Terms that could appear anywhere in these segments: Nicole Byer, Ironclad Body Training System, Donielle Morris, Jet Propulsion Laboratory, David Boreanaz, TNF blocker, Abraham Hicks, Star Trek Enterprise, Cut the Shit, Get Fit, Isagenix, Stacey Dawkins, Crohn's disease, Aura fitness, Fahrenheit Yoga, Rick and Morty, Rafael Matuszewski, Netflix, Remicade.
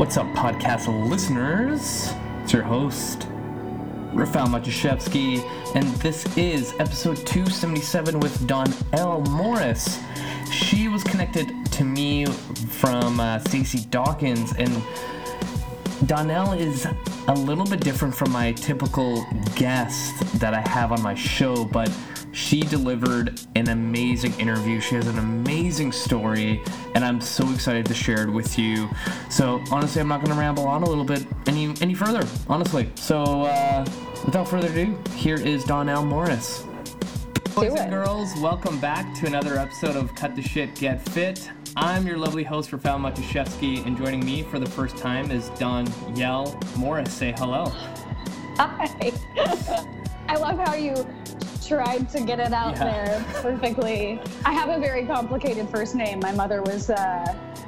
What's up, podcast listeners? It's your host, Rafael Matuszewski, and this is episode 277 with Donielle Morris. She was connected to me from Stacey Dawkins, and Donielle is a little bit different from my typical guest that I have on my show, but she delivered an amazing interview. She has an amazing story, and I'm so excited to share it with you. So, honestly, I'm not going to ramble on a little bit any further, honestly. So, without further ado, here is Donielle Morris. Boys and girls, welcome back to another episode of Cut the Shit, Get Fit. I'm your lovely host, Rafael Matuszewski, and joining me for the first time is Donielle Morris. Say hello. Hi. I love how you tried to get it out there perfectly. I have a very complicated first name. My mother was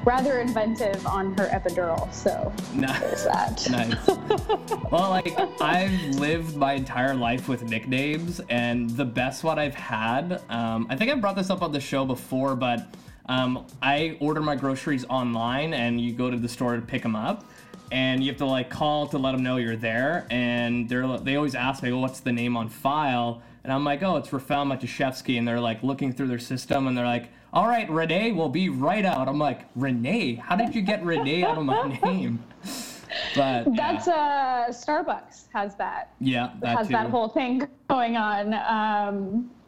rather inventive on her epidural, so there's that. Nice. Well, like, I've lived my entire life with nicknames, and the best one I've had, I think I brought this up on the show before, but I order my groceries online, and you go to the store to pick them up. And you have to like call to let them know you're there, and they always ask me, well, what's the name on file? And I'm like, oh, it's Rafael Matuszewski, and they're like looking through their system, and they're like, all right, Renee will be right out. I'm like, Renee? How did you get Renee out of my name? But that's Starbucks has that. Yeah, that has too. That whole thing going on.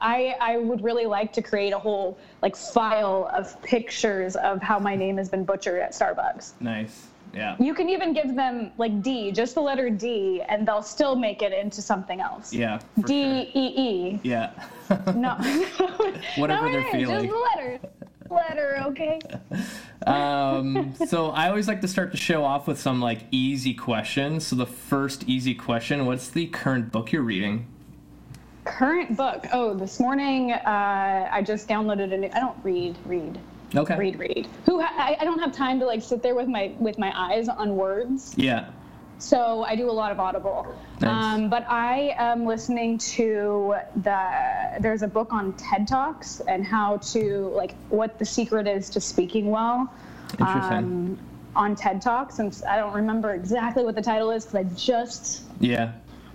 I would really like to create a whole like file of pictures of how my name has been butchered at Starbucks. Nice. Yeah. You can even give them like D, just the letter D, and they'll still make it into something else. Yeah. D E E. Yeah. No. Whatever they're feeling. Just the letter, okay. So I always like to start the show off with some like easy questions. So the first easy question: what's the current book you're reading? Current book. Oh, this morning I just downloaded a new. I don't read. Okay. Read. I don't have time to like sit there with my eyes on words. Yeah. So I do a lot of Audible. Nice. But I am listening to there's a book on TED Talks and how to like what the secret is to speaking well. Interesting. On TED Talks, and I don't remember exactly what the title is because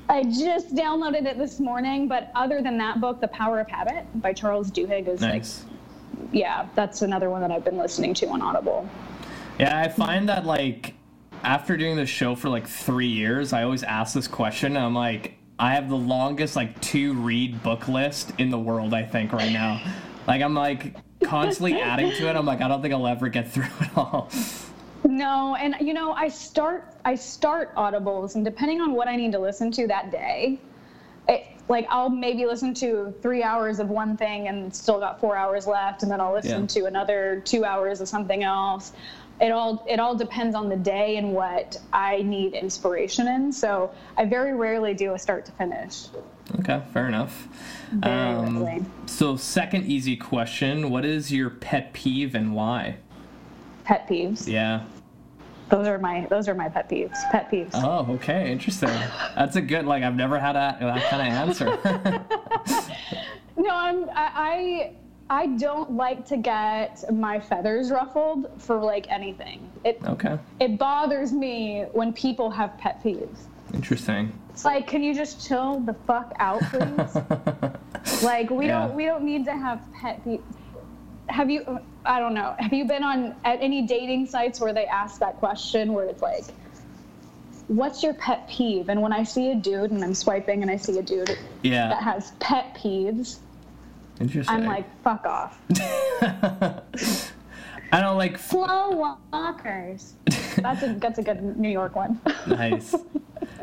I just downloaded it this morning. But other than that book, The Power of Habit by Charles Duhigg is nice. That's another one that I've been listening to on Audible. Yeah, I find that, like, after doing this show for, like, 3 years, I always ask this question, and I'm like, I have the longest, like, to-read book list in the world, I think, right now. Like, I'm, like, constantly adding to it. I'm like, I don't think I'll ever get through it all. No, and, you know, I start Audibles, and depending on what I need to listen to that day, like, I'll maybe listen to 3 hours of one thing and still got 4 hours left, and then I'll listen to another 2 hours of something else. It all depends on the day and what I need inspiration in, so I very rarely do a start to finish. Okay, fair enough. Very rarely. So second easy question, what is your pet peeve and why? Pet peeves? Yeah. Those are my pet peeves. Oh, okay, interesting. That's a good, like, I've never had that kind of answer. No, I don't like to get my feathers ruffled for like anything. It bothers me when people have pet peeves. Interesting. It's like, can you just chill the fuck out, please? Like, we don't need to have pet peeves. Have you been at any dating sites where they ask that question where it's like, what's your pet peeve? And when I see a dude and I'm swiping and I see a dude that has pet peeves, interesting, I'm like, fuck off. I don't like slow walkers. That's a good New York one. Nice.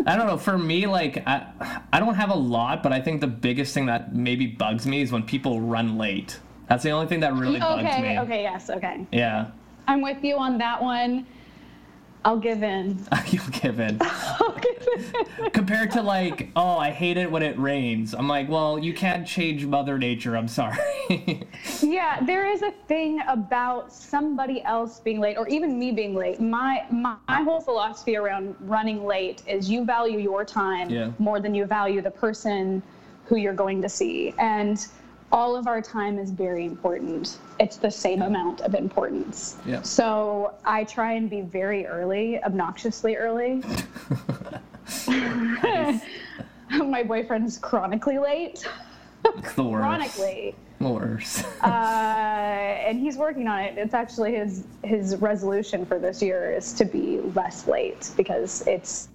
I don't know. For me, like, I don't have a lot, but I think the biggest thing that maybe bugs me is when people run late. That's the only thing that really bugs me. Okay, yes, okay. Yeah. I'm with you on that one. I'll give in. You'll give in. I'll give in. Compared to like, oh, I hate it when it rains. I'm like, well, you can't change Mother Nature. I'm sorry. Yeah, there is a thing about somebody else being late or even me being late. My whole philosophy around running late is you value your time more than you value the person who you're going to see. And all of our time is very important. It's the same amount of importance. Yeah. So I try and be very early, obnoxiously early. Nice. My boyfriend's chronically late. The worst. Chronically. The worst. And he's working on it. It's actually his resolution for this year is to be less late because it's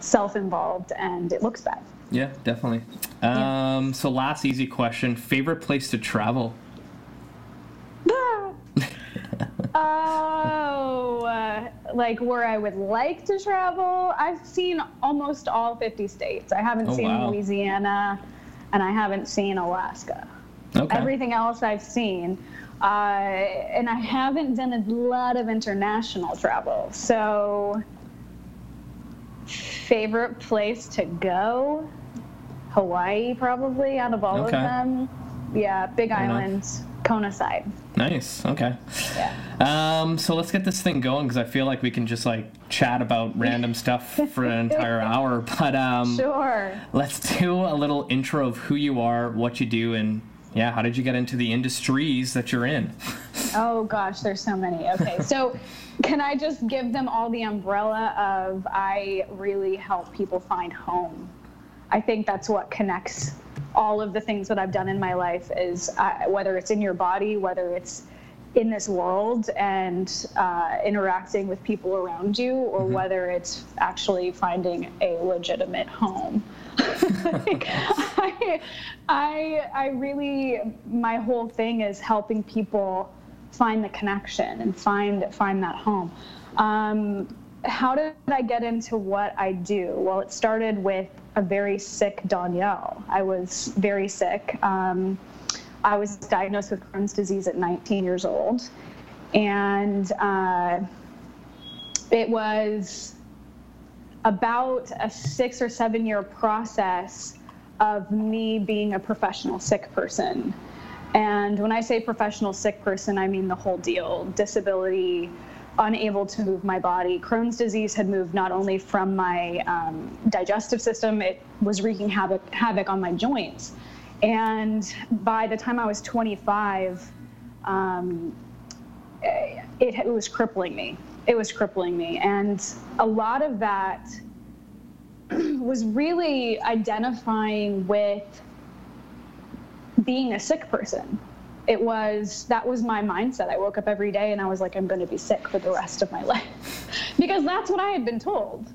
self-involved and it looks bad. Yeah, definitely. Yeah. So last easy question, favorite place to travel? Like where I would like to travel. I've seen almost all 50 states. I haven't seen Louisiana and I haven't seen Alaska. Okay. Everything else I've seen. And I haven't done a lot of international travel. So favorite place to go? Hawaii, probably, out of all of them. Yeah, Big Island, Kona side. Nice. Okay. Yeah. So let's get this thing going because I feel like we can just like chat about random stuff for an entire hour. But sure. Let's do a little intro of who you are, what you do, and yeah, how did you get into the industries that you're in? Oh gosh, there's so many. Okay, so. Can I just give them all the umbrella of I really help people find home? I think that's what connects all of the things that I've done in my life is whether it's in your body, whether it's in this world and interacting with people around you, or whether it's actually finding a legitimate home. Like, I really, my whole thing is helping people find the connection and find that home. How did I get into what I do? Well, it started with a very sick Donielle. I was very sick. I was diagnosed with Crohn's disease at 19 years old. And it was about a 6 or 7 year process of me being a professional sick person. And when I say professional sick person, I mean the whole deal. Disability, unable to move my body. Crohn's disease had moved not only from my digestive system, it was wreaking havoc on my joints. And by the time I was 25, it was crippling me. It was crippling me. And a lot of that was really identifying with being a sick person. That was my mindset. I woke up every day and I was like, I'm going to be sick for the rest of my life because that's what I had been told.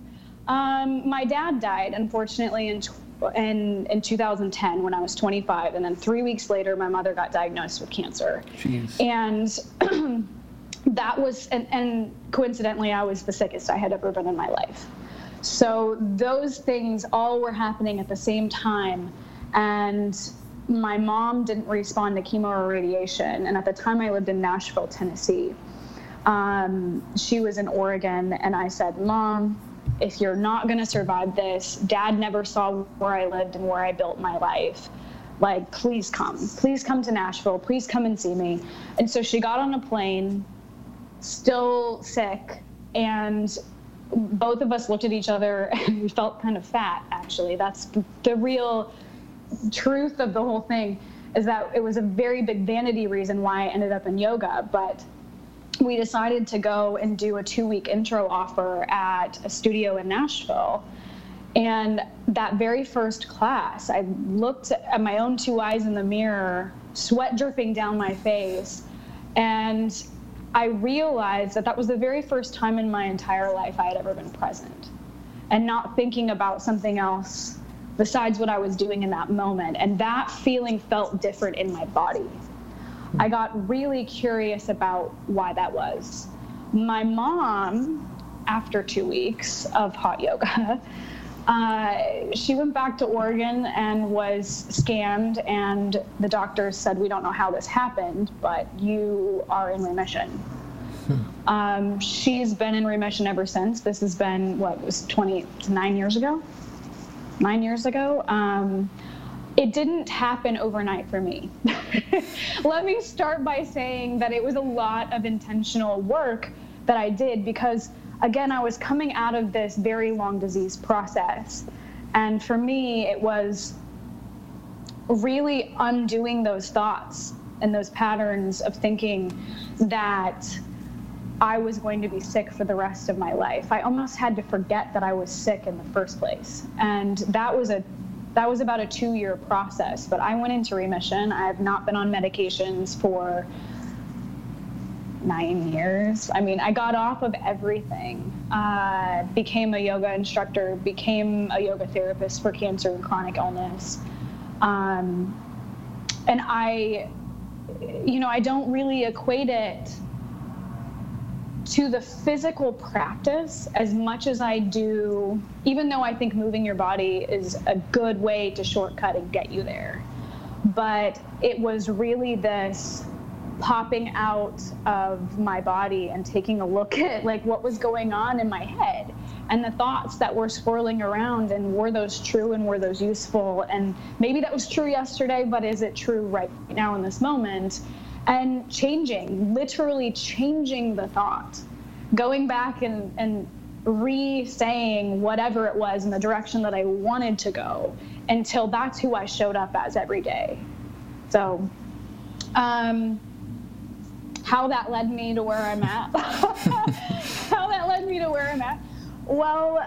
My dad died, unfortunately, in 2010 when I was 25. And then 3 weeks later, my mother got diagnosed with cancer. Jeez. And that was, and coincidentally, I was the sickest I had ever been in my life. So those things all were happening at the same time. And my mom didn't respond to chemo or radiation, and at the time I lived in Nashville, Tennessee. She was in Oregon, and I said, Mom, if you're not going to survive this, Dad never saw where I lived and where I built my life. Like, please come to Nashville. Please come and see me. And so she got on a plane, still sick, and both of us looked at each other and we felt kind of fat, actually. That's the real truth of the whole thing, is that it was a very big vanity reason why I ended up in yoga. But we decided to go and do a 2-week intro offer at a studio in Nashville. And that very first class, I looked at my own two eyes in the mirror, sweat dripping down my face. And I realized that that was the very first time in my entire life I had ever been present and not thinking about something else besides what I was doing in that moment. And that feeling felt different in my body. I got really curious about why that was. My mom, after 2 weeks of hot yoga, she went back to Oregon and was scammed, and the doctors said, we don't know how this happened, but you are in remission. She's been in remission ever since. This has been, what, it was 29 years ago? 9 years ago. It didn't happen overnight for me. Let me start by saying that it was a lot of intentional work that I did because, again, I was coming out of this very long disease process. And for me, it was really undoing those thoughts and those patterns of thinking that I was going to be sick for the rest of my life. I almost had to forget that I was sick in the first place. And that was about a 2-year process, but I went into remission. I have not been on medications for 9 years. I mean, I got off of everything, became a yoga instructor, became a yoga therapist for cancer and chronic illness. And I don't really equate it to the physical practice as much as I do, even though I think moving your body is a good way to shortcut and get you there. But it was really this popping out of my body and taking a look at like what was going on in my head and the thoughts that were swirling around, and were those true and were those useful, and maybe that was true yesterday, but is it true right now in this moment? And literally changing the thought, going back and re-saying whatever it was in the direction that I wanted to go, until that's who I showed up as every day. So how that led me to where I'm at. Well,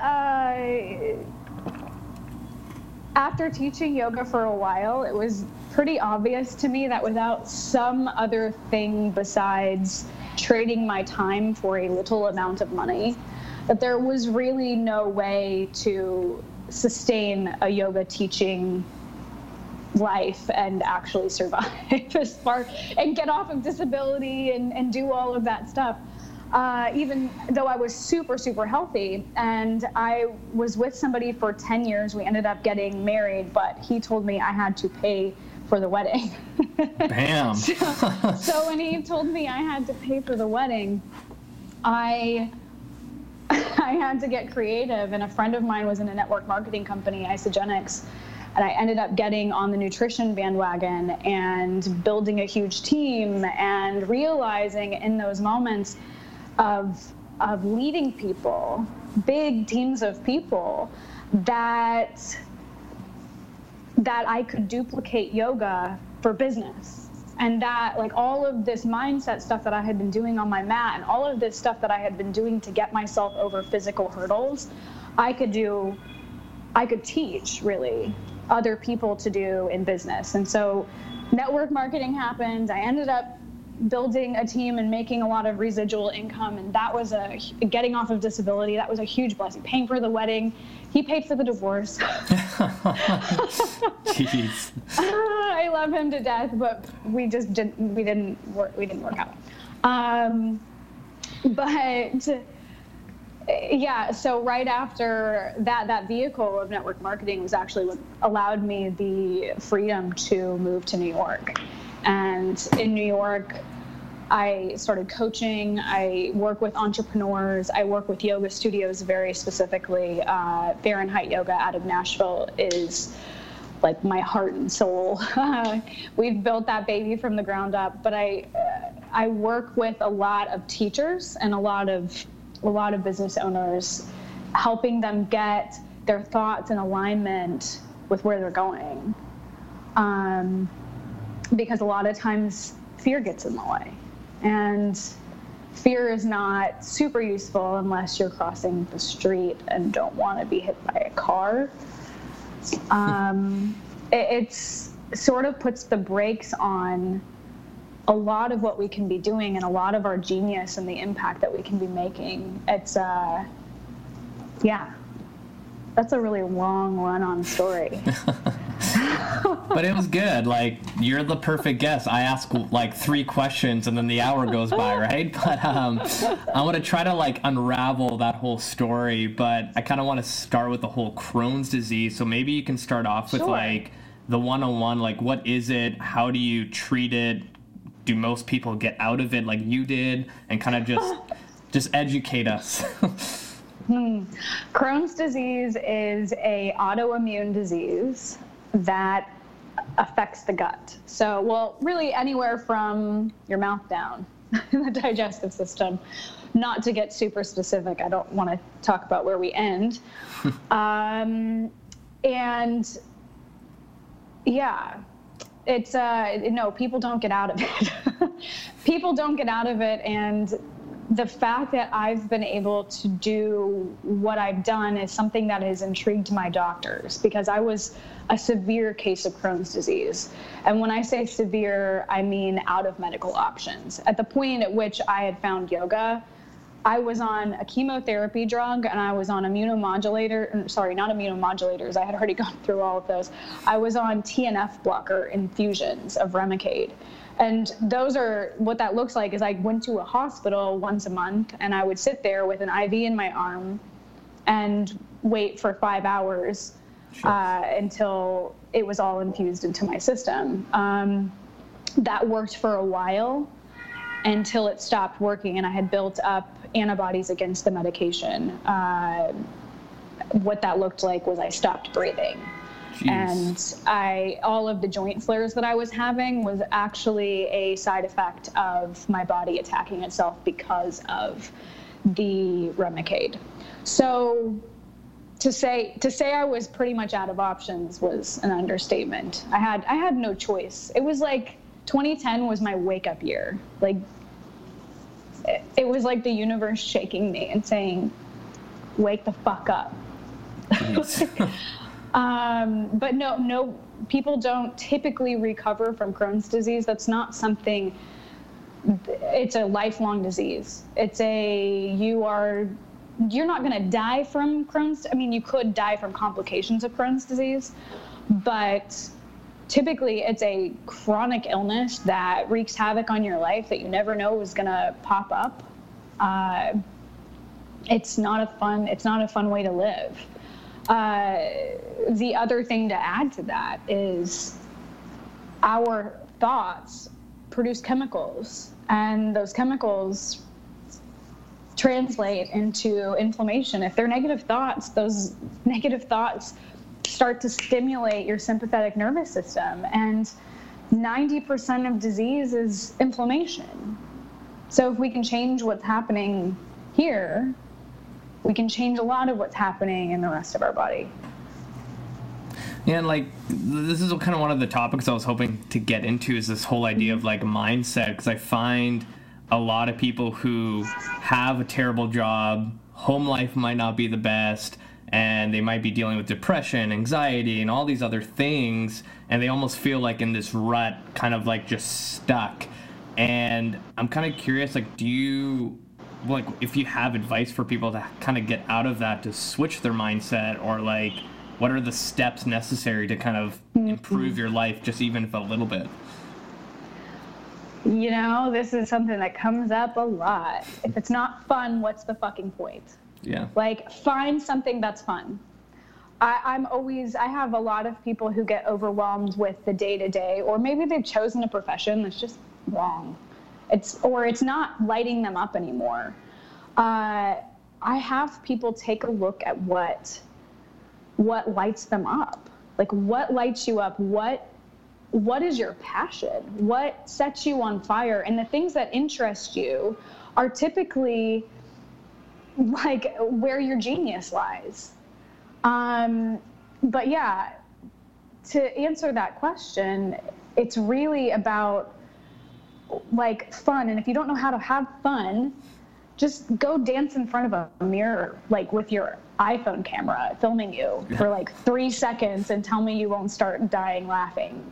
after teaching yoga for a while, it was pretty obvious to me that without some other thing besides trading my time for a little amount of money, that there was really no way to sustain a yoga teaching life and actually survive as far and get off of disability and do all of that stuff. Even though I was super, super healthy, and I was with somebody for 10 years. We ended up getting married, but he told me I had to pay for the wedding. Bam. So when he told me I had to pay for the wedding, I had to get creative. And a friend of mine was in a network marketing company, Isagenix, and I ended up getting on the nutrition bandwagon and building a huge team, and realizing in those moments of leading people, big teams of people, that I could duplicate yoga for business. And that like all of this mindset stuff that I had been doing on my mat, and all of this stuff that I had been doing to get myself over physical hurdles, I could teach really other people to do in business. And so network marketing happened. I ended up building a team and making a lot of residual income, and that was getting off of disability. That was a huge blessing. Paying for the wedding, he paid for the divorce. Jeez. I love him to death, but we just didn't work out. But yeah, so right after that vehicle of network marketing was actually what allowed me the freedom to move to New York. And in New York, I started coaching. I work with entrepreneurs. I work with yoga studios very specifically. Fahrenheit Yoga out of Nashville is like my heart and soul. We've built that baby from the ground up. But I work with a lot of teachers and a lot of business owners, helping them get their thoughts in alignment with where they're going. Because a lot of times fear gets in the way, and fear is not super useful unless you're crossing the street and don't want to be hit by a car. It's sort of puts the brakes on a lot of what we can be doing and a lot of our genius and the impact that we can be making. It's yeah, that's a really long run-on story. But it was good. Like, you're the perfect guest. I ask like 3 questions and then the hour goes by, right? But I want to try to like unravel that whole story, but I kind of want to start with the whole Crohn's disease. So maybe you can start off with like the one-on-one, like what is it? How do you treat it? Do most people get out of it like you did? And kind of just educate us. Crohn's disease is a autoimmune disease that affects the gut. So, well, really anywhere from your mouth down, the digestive system, not to get super specific. I don't want to talk about where we end. And Yeah. It's, no, people don't get out of it. People don't get out of it. And the fact that I've been able to do what I've done is something that has intrigued my doctors, because I was a severe case of Crohn's disease. And when I say severe, I mean out of medical options. At the point at which I had found yoga, I was on a chemotherapy drug and I was on not immunomodulators. I had already gone through all of those. I was on TNF blocker infusions of Remicade. And those are, what that looks like is I went to a hospital once a month and I would sit there with an IV in my arm and wait for 5 hours until it was all infused into my system. That worked for a while until it stopped working and I had built up antibodies against the medication. What that looked like was I stopped breathing. Jeez. And all of the joint flares that I was having was actually a side effect of my body attacking itself because of the Remicade. So to say I was pretty much out of options was an understatement. I had no choice. It was like 2010 was my wake up year. Like it was like the universe shaking me and saying, "Wake the fuck up." But no, people don't typically recover from Crohn's disease. That's not something, it's a lifelong disease. It's you're not going to die from Crohn's. I mean, you could die from complications of Crohn's disease, but typically it's a chronic illness that wreaks havoc on your life that you never know was going to pop up. It's not a fun way to live. The other thing to add to that is our thoughts produce chemicals, and those chemicals translate into inflammation. If they're negative thoughts, those negative thoughts start to stimulate your sympathetic nervous system, and 90% of disease is inflammation. So if we can change what's happening here, we can change a lot of what's happening in the rest of our body. Yeah, and this is kind of one of the topics I was hoping to get into, is this whole idea of mindset, because I find a lot of people who have a terrible job, home life might not be the best, and they might be dealing with depression, anxiety, and all these other things, and they almost feel like in this rut, kind of just stuck. And I'm kind of curious, if you have advice for people to kind of get out of that, to switch their mindset, or what are the steps necessary to kind of improve your life, just even if a little bit? This is something that comes up a lot. If it's not fun, what's the fucking point? Yeah. Find something that's fun. I have a lot of people who get overwhelmed with the day-to-day, or maybe they've chosen a profession that's just wrong. It's not lighting them up anymore. I have people take a look at what lights them up. What lights you up? What is your passion? What sets you on fire? And the things that interest you are typically where your genius lies. But yeah, to answer that question, it's really about fun. And if you don't know how to have fun, just go dance in front of a mirror, with your iPhone camera filming you for 3 seconds and tell me you won't start dying laughing.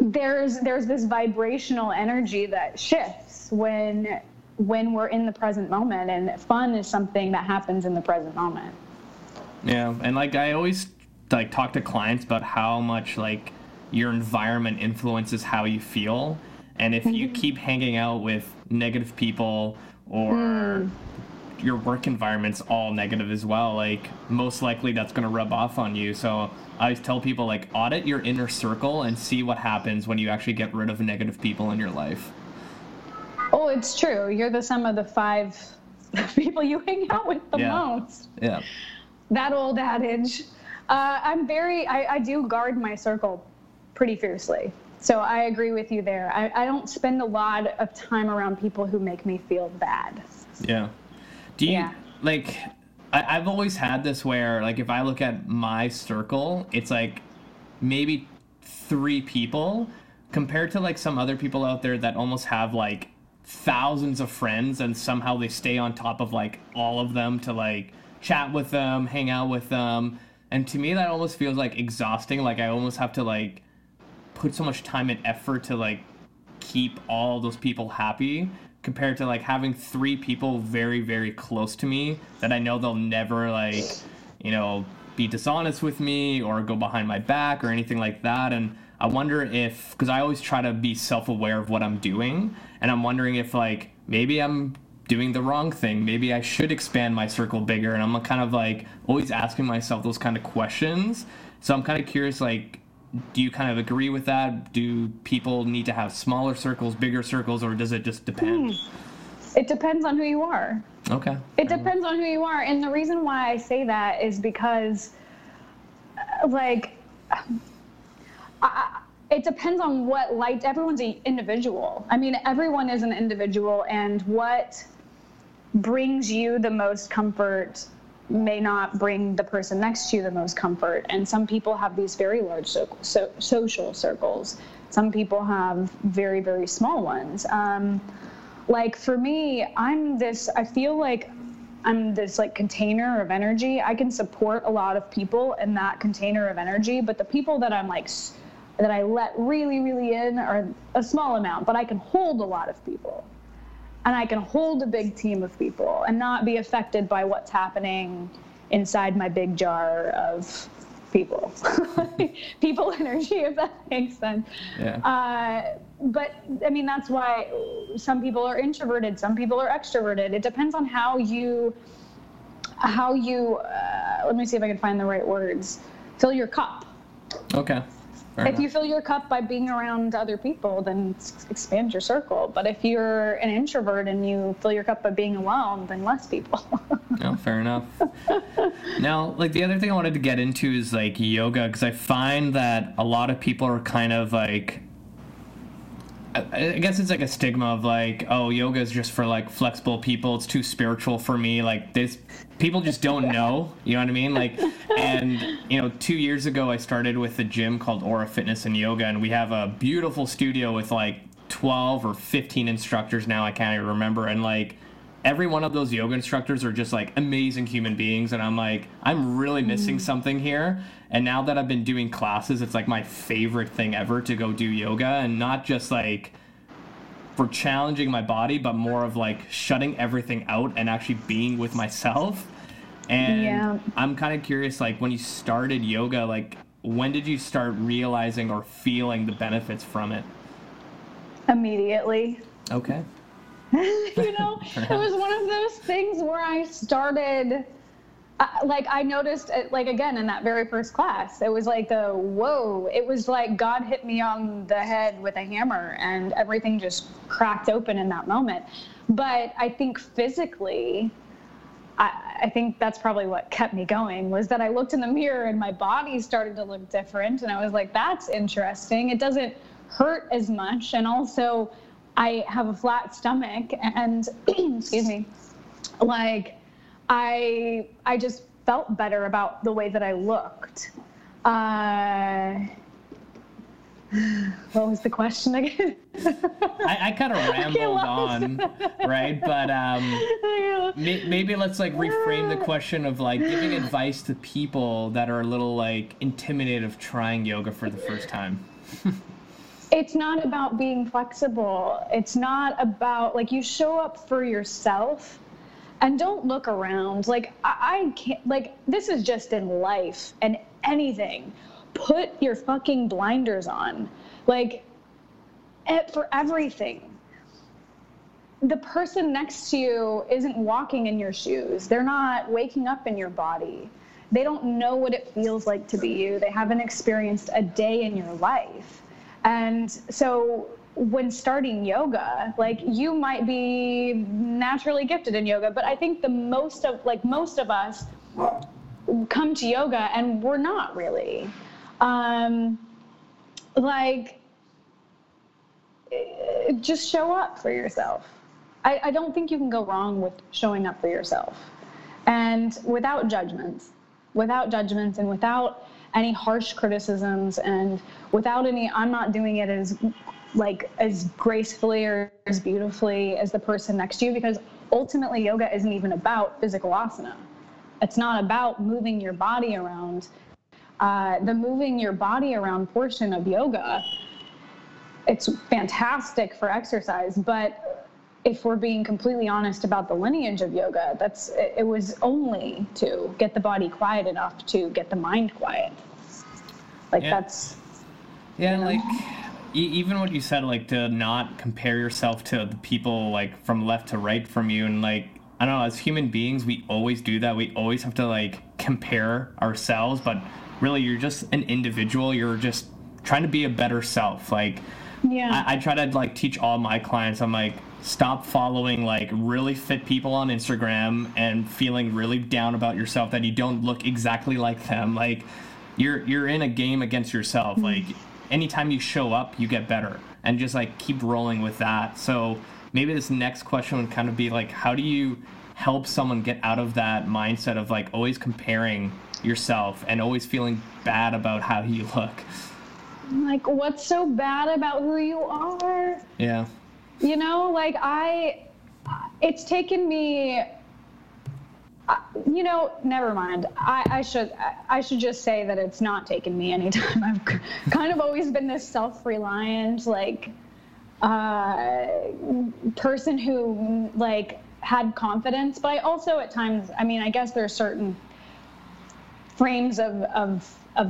There's this vibrational energy that shifts when we're in the present moment, and fun is something that happens in the present moment. Yeah. And I always talk to clients about how much your environment influences how you feel. And if you keep hanging out with negative people, or your work environment's all negative as well, most likely that's going to rub off on you. So I always tell people, audit your inner circle and see what happens when you actually get rid of negative people in your life. Oh, it's true. You're the sum of the 5 people you hang out with the most. Yeah. That old adage. I do guard my circle pretty fiercely. So I agree with you there. I don't spend a lot of time around people who make me feel bad. Yeah. Do you I've always had this where, like, if I look at my circle, it's like maybe 3 people compared to like some other people out there that almost have like thousands of friends, and somehow they stay on top of like all of them to like chat with them, hang out with them. And to me, that almost feels like exhausting. Like I almost have to like put so much time and effort to like keep all those people happy compared to like having 3 people very, very close to me that I know they'll never like, you know, be dishonest with me or go behind my back or anything like that. And I wonder if, because I always try to be self-aware of what I'm doing, and I'm wondering if like maybe I'm doing the wrong thing, maybe I should expand my circle bigger. And I'm kind of like always asking myself those kind of questions. So I'm kind of curious, like, do you kind of agree with that? Do people need to have smaller circles, bigger circles, or does it just depend? It depends on who you are. Okay. It depends on who you are. And the reason why I say that is because, like, it depends on what light, everyone's an individual. I mean, everyone is an individual, and what brings you the most comfort may not bring the person next to you the most comfort. And some people have these very large social circles. Some people have very, very small ones. Like for me, I feel like I'm this like container of energy. I can support a lot of people in that container of energy, but the people that I'm like, that I let really, really in are a small amount, but I can hold a lot of people. And I can hold a big team of people and not be affected by what's happening inside my big jar of people. People energy, if that makes sense. Yeah. But, I mean, that's why some people are introverted, some people are extroverted. It depends on how you let me see if I can find the right words, fill your cup. Okay. If you fill your cup by being around other people, then expand your circle. But if you're an introvert and you fill your cup by being alone, then less people. No, fair enough. Now, like, the other thing I wanted to get into is, like, yoga, because I find that a lot of people are kind of, like, I guess it's, like, a stigma of, like, oh, yoga is just for, like, flexible people. It's too spiritual for me. Like, this, people just don't know. You know what I mean? Like, and, you know, 2 years ago, I started with a gym called Aura Fitness and Yoga, and we have a beautiful studio with, like, 12 or 15 instructors now. I can't even remember. And, like, every one of those yoga instructors are just, like, amazing human beings. And I'm, like, I'm really missing something here. And now that I've been doing classes, it's like my favorite thing ever to go do yoga, and not just like for challenging my body, but more of like shutting everything out and actually being with myself. And yeah. I'm kind of curious, like when you started yoga, like when did you start realizing or feeling the benefits from it? Immediately. Okay. You know, it was one of those things where I started... like I noticed, like again in that very first class, it was like a whoa! It was like God hit me on the head with a hammer, and everything just cracked open in that moment. But I think physically, I think that's probably what kept me going, was that I looked in the mirror and my body started to look different, and I was like, "That's interesting. It doesn't hurt as much, and also I have a flat stomach." And excuse me, like. I just felt better about the way that I looked. What was the question again? I kind of rambled on, right? But maybe let's like reframe the question of like giving advice to people that are a little like intimidated of trying yoga for the first time. It's not about being flexible. It's not about like you show up for yourself. And don't look around. Like, I can't, like, this is just in life and anything. Put your fucking blinders on. Like, for everything. The person next to you isn't walking in your shoes. They're not waking up in your body. They don't know what it feels like to be you. They haven't experienced a day in your life. And so... when starting yoga, like you might be naturally gifted in yoga, but I think most of us come to yoga and we're not really. Like, just show up for yourself. I don't think you can go wrong with showing up for yourself. and without judgments, and without any harsh criticisms, and without any, I'm not doing it as gracefully or as beautifully as the person next to you, because ultimately yoga isn't even about physical asana. It's not about moving your body around. The moving your body around portion of yoga, it's fantastic for exercise, but if we're being completely honest about the lineage of yoga, it was only to get the body quiet enough to get the mind quiet. Even what you said, to not compare yourself to the people, from left to right from you. And, I don't know, as human beings, we always do that. We always have to, compare ourselves. But really, you're just an individual. You're just trying to be a better self. I try to, teach all my clients. I'm stop following, really fit people on Instagram and feeling really down about yourself that you don't look exactly like them. You're in a game against yourself. Mm-hmm. Anytime you show up, you get better, and just keep rolling with that. So maybe this next question would kind of be how do you help someone get out of that mindset of always comparing yourself and always feeling bad about how you look? What's so bad about who you are? Yeah. It's taken me, never mind. I should just say that it's not taken me any time. I've kind of always been this self-reliant, person who, had confidence. But I also at times, I guess there are certain frames of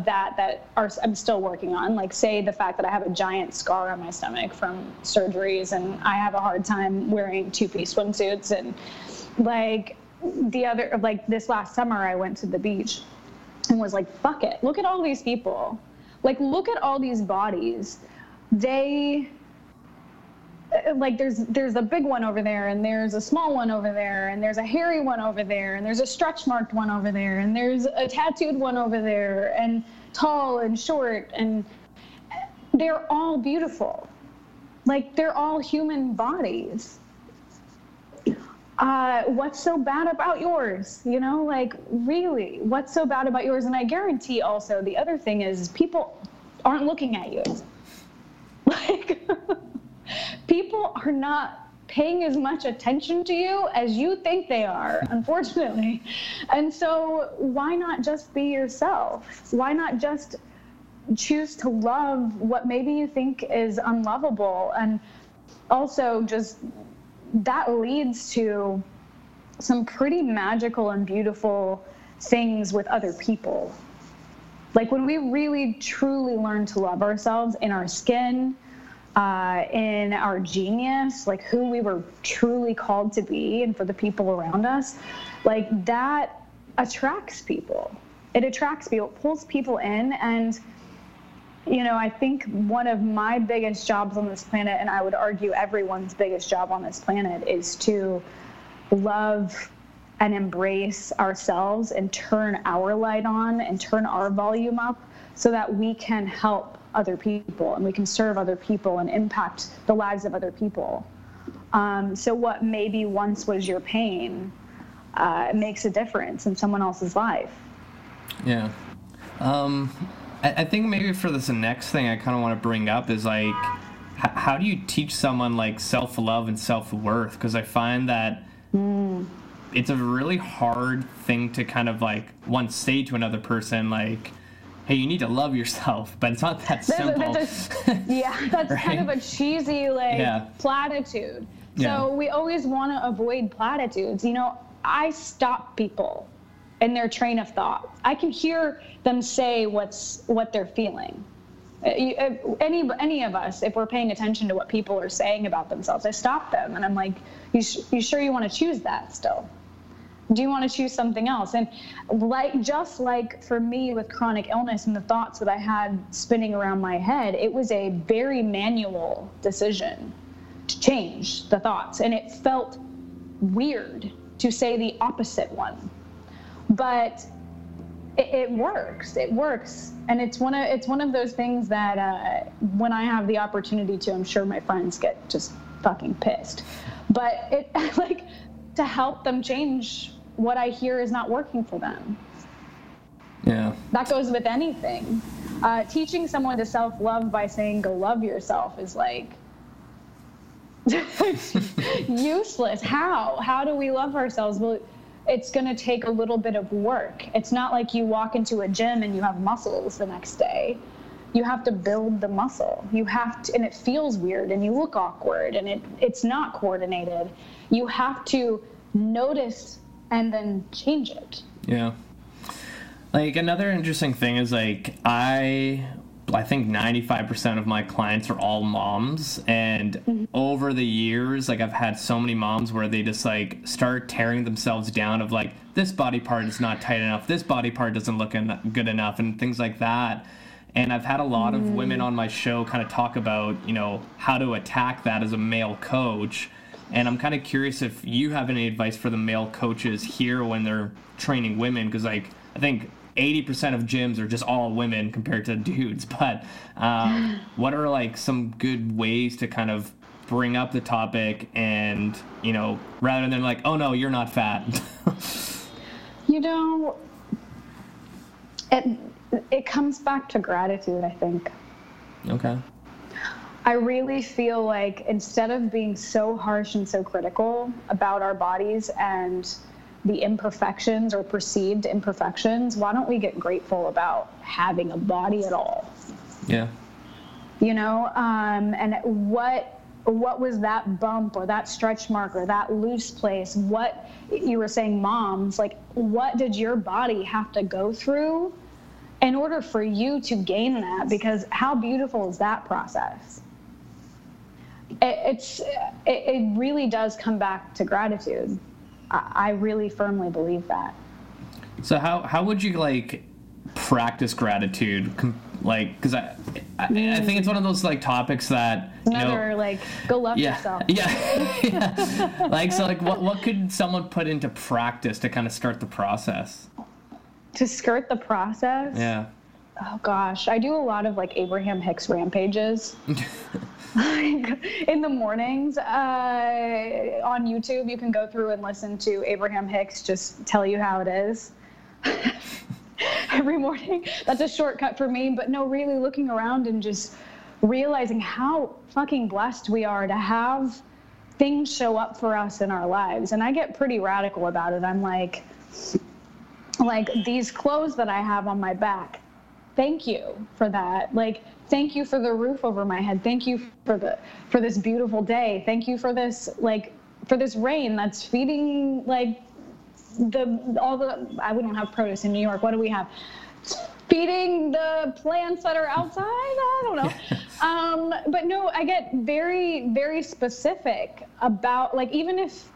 that I'm still working on. Say the fact that I have a giant scar on my stomach from surgeries, and I have a hard time wearing two-piece swimsuits, and, the other, this last summer I went to the beach and was fuck it, look at all these people, look at all these bodies. They there's a big one over there, and there's a small one over there, and there's a hairy one over there, and there's a stretch marked one over there, and there's a tattooed one over there, and tall and short, and they're all beautiful. They're all human bodies. What's so bad about yours? Really, what's so bad about yours? And I guarantee also the other thing is people aren't looking at you. People are not paying as much attention to you as you think they are, unfortunately. And so why not just be yourself? Why not just choose to love what maybe you think is unlovable? And also just... that leads to some pretty magical and beautiful things with other people. When we really truly learn to love ourselves in our skin, in our genius, who we were truly called to be, and for the people around us, that attracts people. It attracts people, it pulls people in. And I think one of my biggest jobs on this planet, and I would argue everyone's biggest job on this planet, is to love and embrace ourselves and turn our light on and turn our volume up so that we can help other people and we can serve other people and impact the lives of other people. So what maybe once was your pain makes a difference in someone else's life. Yeah. I think maybe for this next thing I kind of want to bring up is how do you teach someone self-love and self-worth? Because I find that it's a really hard thing to kind of once say to another person, hey, you need to love yourself, but it's not that simple. That's right? Kind of a cheesy platitude. Yeah. So we always want to avoid platitudes. I stop people in their train of thought. I can hear them say what they're feeling. Any of us, if we're paying attention to what people are saying about themselves, I stop them and I'm like, you sure you want to choose that still? Do you want to choose something else? And for me with chronic illness and the thoughts that I had spinning around my head, it was a very manual decision to change the thoughts. And it felt weird to say the opposite one. But it works. It works, and it's one of those things that when I have the opportunity to, I'm sure my friends get just fucking pissed. But it to help them change what I hear is not working for them. Yeah. That goes with anything. Teaching someone to self-love by saying, go love yourself is like useless. How do we love ourselves? Well, it's going to take a little bit of work. It's not like you walk into a gym and you have muscles the next day. You have to build the muscle. You have to, and it feels weird and you look awkward and it's not coordinated. You have to notice and then change it. Yeah. Like, another interesting thing is, like, I think 95% of my clients are all moms, and mm-hmm. over the years, like, I've had so many moms where they just, like, start tearing themselves down of, like, this body part is not tight enough, this body part doesn't look good enough, and things like that. And I've had a lot mm-hmm. of women on my show kind of talk about, you know, how to attack that as a male coach. And I'm kind of curious if you have any advice for the male coaches here when they're training women, because, like, I think 80% of gyms are just all women compared to dudes, but what are, like, some good ways to kind of bring up the topic and, you know, rather than like, oh no, you're not fat? You know, it comes back to gratitude, I think. Okay. I really feel like instead of being so harsh and so critical about our bodies and the imperfections or perceived imperfections, why don't we get grateful about having a body at all? Yeah. You know, and what was that bump or that stretch mark or that loose place? What you were saying, moms, like, what did your body have to go through in order for you to gain that? Because how beautiful is that process? It really does come back to gratitude. I really firmly believe that. So how would you, like, practice gratitude? Like, because I think it's one of those, like, topics that, you know, like, go love yourself. Yeah. Yeah. Like, so, like, what could someone put into practice to kind of start the process? To skirt the process? Yeah. Oh, gosh. I do a lot of, like, Abraham Hicks rampages. Like, in the mornings on YouTube, you can go through and listen to Abraham Hicks just tell you how it is every morning. That's a shortcut for me, but no, really looking around and just realizing how fucking blessed we are to have things show up for us in our lives. And I get pretty radical about it. I'm like these clothes that I have on my back, thank you for that. Like, thank you for the roof over my head. Thank you for this beautiful day. Thank you for this, like, for this rain that's feeding, like, we don't have produce in New York. What do we have? Feeding the plants that are outside? I don't know. But no, I get very, very specific about, like, even if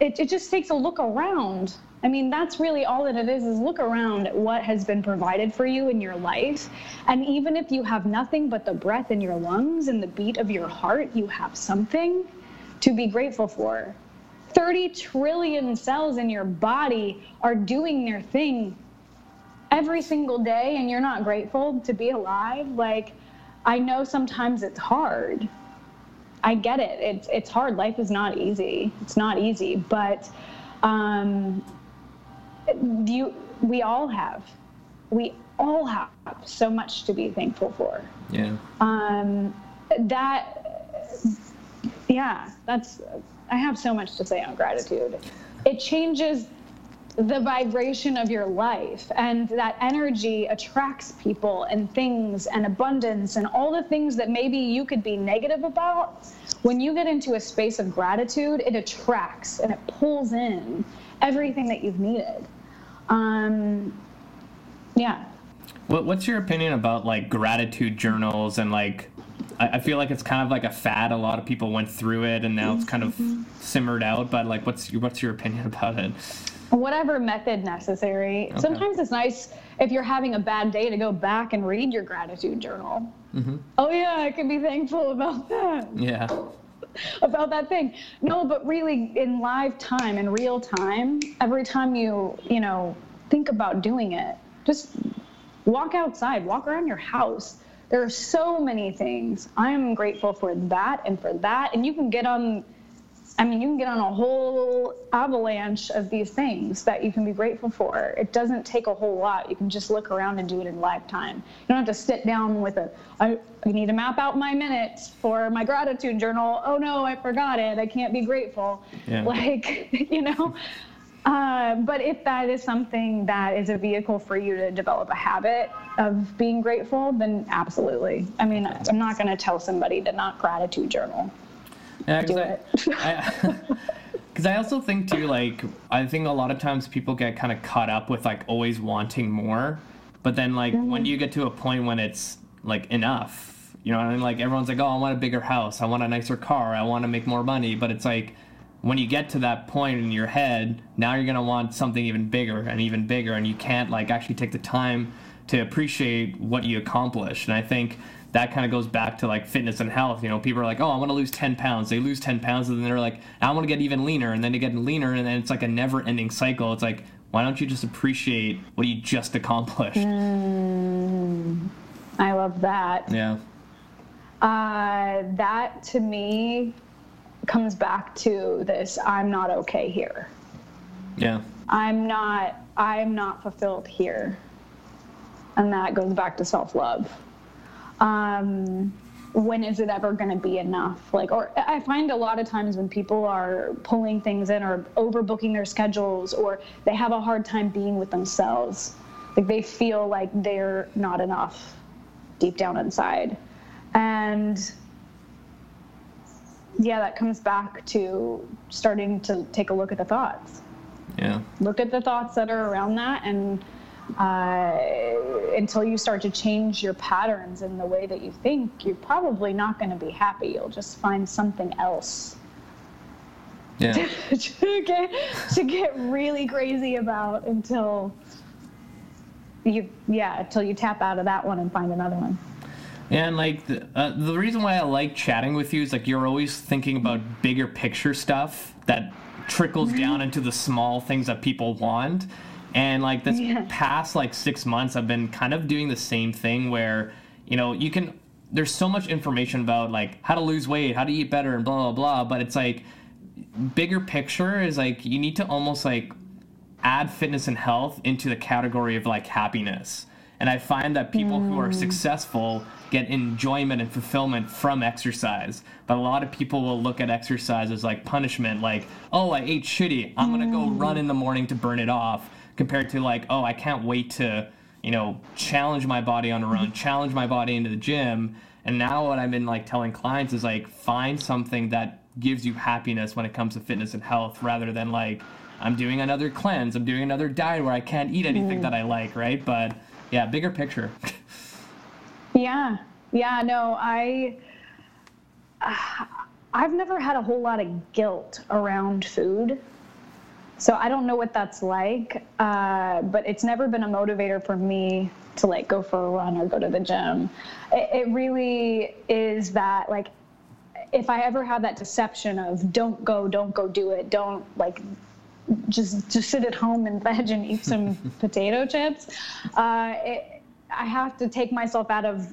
it just takes a look around. I mean, that's really all that it is look around at what has been provided for you in your life. And even if you have nothing but the breath in your lungs and the beat of your heart, you have something to be grateful for. 30 trillion cells in your body are doing their thing every single day, and you're not grateful to be alive. Like, I know sometimes it's hard. I get it. It's hard. Life is not easy. It's not easy, but we all have so much to be thankful for. Yeah. I have so much to say on gratitude. It changes the vibration of your life, and that energy attracts people and things and abundance and all the things that maybe you could be negative about. When you get into a space of gratitude, it attracts and it pulls in everything that you've needed. Yeah. What's your opinion about, like, gratitude journals? And, like, I feel like it's kind of like a fad. A lot of people went through it, and now it's kind of simmered out. But, like, what's your opinion about it? Whatever method necessary. Okay. Sometimes it's nice if you're having a bad day to go back and read your gratitude journal. Mm-hmm. Oh, yeah, I can be thankful about that. Yeah. About that thing. No, but really in live time, in real time, every time you think about doing it, just walk outside, walk around your house. There are so many things. I am grateful for that and for that. And you can get on I mean, you can get on a whole avalanche of these things that you can be grateful for. It doesn't take a whole lot. You can just look around and do it in lifetime. You don't have to sit down with I need to map out my minutes for my gratitude journal. Oh no, I forgot it. I can't be grateful. Yeah. Like, you know, but if that is something that is a vehicle for you to develop a habit of being grateful, then absolutely. I mean, I'm not going to tell somebody to not gratitude journal. Yeah, because I also think too, like, I think a lot of times people get kind of caught up with like always wanting more, but then like when you get to a point when it's like enough, you know what I mean? Like everyone's like, oh, I want a bigger house, I want a nicer car, I want to make more money, but it's like when you get to that point in your head, now you're gonna want something even bigger, and you can't like actually take the time to appreciate what you accomplished. And I think that kind of goes back to like fitness and health. You know, people are like, oh, I want to lose 10 pounds. They lose 10 pounds and then they're like, I want to get even leaner. And then they get leaner and then it's like a never ending cycle. It's like, why don't you just appreciate what you just accomplished? I love that. Yeah. That to me comes back to this, I'm not okay here. Yeah. I'm not fulfilled here. And that goes back to self-love. When is it ever going to be enough? Like, or I find a lot of times when people are pulling things in or overbooking their schedules, or they have a hard time being with themselves, like they feel like they're not enough deep down inside. And yeah, that comes back to starting to take a look at the thoughts. Yeah. Look at the thoughts that are around that, and until you start to change your patterns in the way that you think, you're probably not going to be happy. You'll just find something else. Yeah. to get really crazy about until you tap out of that one and find another one. And like the reason why I like chatting with you is like you're always thinking about bigger picture stuff that trickles down into the small things that people want. And like this past like 6 months, I've been kind of doing the same thing where, you know, there's so much information about like how to lose weight, how to eat better, and blah, blah, blah. But it's like bigger picture is like you need to almost like add fitness and health into the category of like happiness. And I find that people who are successful get enjoyment and fulfillment from exercise. But a lot of people will look at exercise as like punishment, like, oh, I ate shitty, I'm going to go run in the morning to burn it off. Compared to like, oh, I can't wait to, you know, challenge my body on a run, challenge my body into the gym. And now what I've been like telling clients is like, find something that gives you happiness when it comes to fitness and health, rather than like, I'm doing another cleanse, I'm doing another diet where I can't eat anything that I like, right? But yeah, bigger picture. Yeah, no, I've never had a whole lot of guilt around food. So I don't know what that's like, but it's never been a motivator for me to like go for a run or go to the gym. It really is that like, if I ever have that deception of don't go do it, don't like just sit at home and veg and eat some potato chips, I have to take myself out of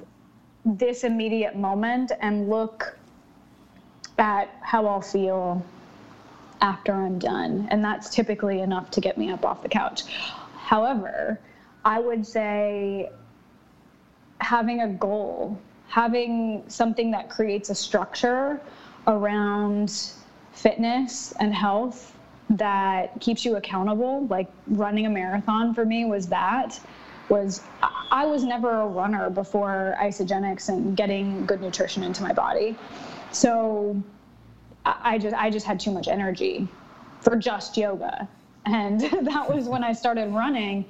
this immediate moment and look at how I'll feel after I'm done. And that's typically enough to get me up off the couch. However, I would say having a goal, having something that creates a structure around fitness and health that keeps you accountable, like running a marathon for me was that. I was never a runner before Isagenix and getting good nutrition into my body. So I just had too much energy for just yoga. And that was when I started running.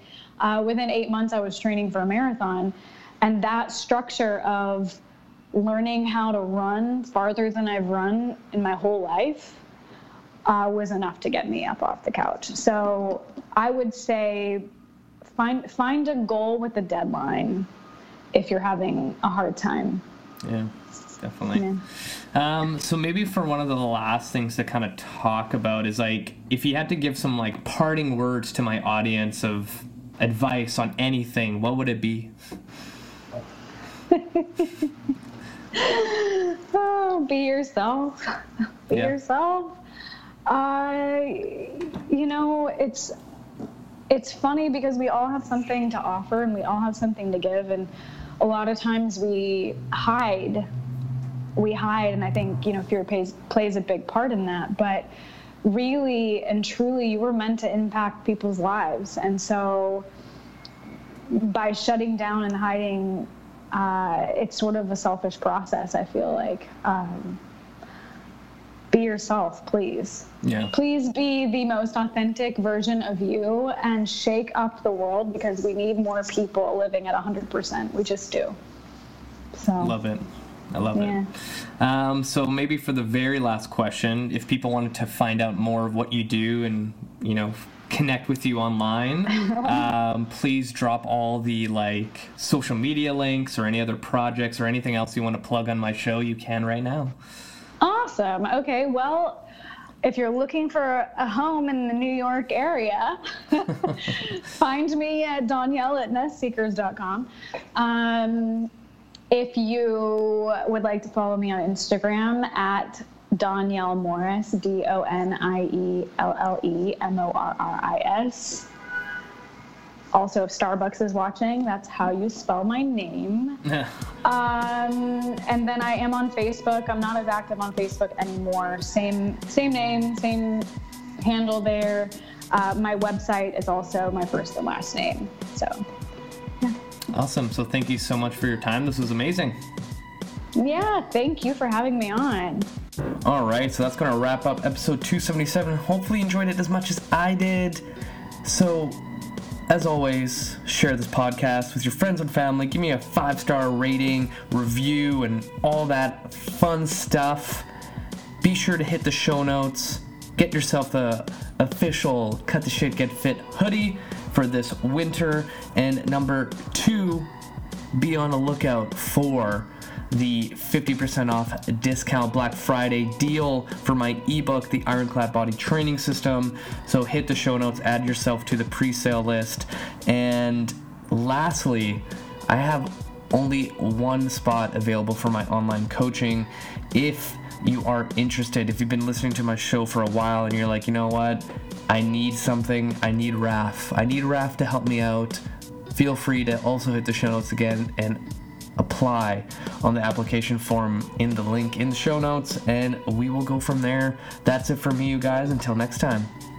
Within 8 months, I was training for a marathon. And that structure of learning how to run farther than I've run in my whole life was enough to get me up off the couch. So I would say find a goal with a deadline if you're having a hard time. Yeah. Definitely. Yeah. So maybe for one of the last things to kind of talk about is like, if you had to give some like parting words to my audience of advice on anything, what would it be? Be yourself. Be yourself. You know, it's funny because we all have something to offer and we all have something to give, and a lot of times we hide, and I think, you know, fear plays a big part in that. But really and truly, you were meant to impact people's lives, and so by shutting down and hiding, it's sort of a selfish process, I feel like. Be yourself, please. Yeah. Please be the most authentic version of you and shake up the world, because we need more people living at 100%. We just do. So. Love it. I love it. So maybe for the very last question, if people wanted to find out more of what you do and, you know, connect with you online, please drop all the like social media links or any other projects or anything else you want to plug on my show, you can right now. Awesome. Okay. Well, if you're looking for a home in the New York area, find me at Donielle at nestseekers.com. If you would like to follow me on Instagram at Donielle Morris, DonielleMorris. Also, if Starbucks is watching, that's how you spell my name. And then I am on Facebook. I'm not as active on Facebook anymore. Same name, same handle there. My website is also my first and last name. So, yeah. Awesome. So thank you so much for your time. This was amazing. Yeah, thank you for having me on. All right, so that's going to wrap up episode 277. Hopefully you enjoyed it as much as I did. So, as always, share this podcast with your friends and family. Give me a 5-star rating, review, and all that fun stuff. Be sure to hit the show notes. Get yourself the official Cut the Shit, Get Fit hoodie for this winter. And number 2, be on the lookout for the 50% off discount Black Friday deal for my ebook, The Ironclad Body Training System. So hit the show notes, add yourself to the pre-sale list. And lastly, I have only one spot available for my online coaching. If you are interested, if you've been listening to my show for a while and you're like, you know what, I need something, I need Raf to help me out, feel free to also hit the show notes again and apply on the application form in the link in the show notes, and we will go from there. That's it for me, you guys. Until next time.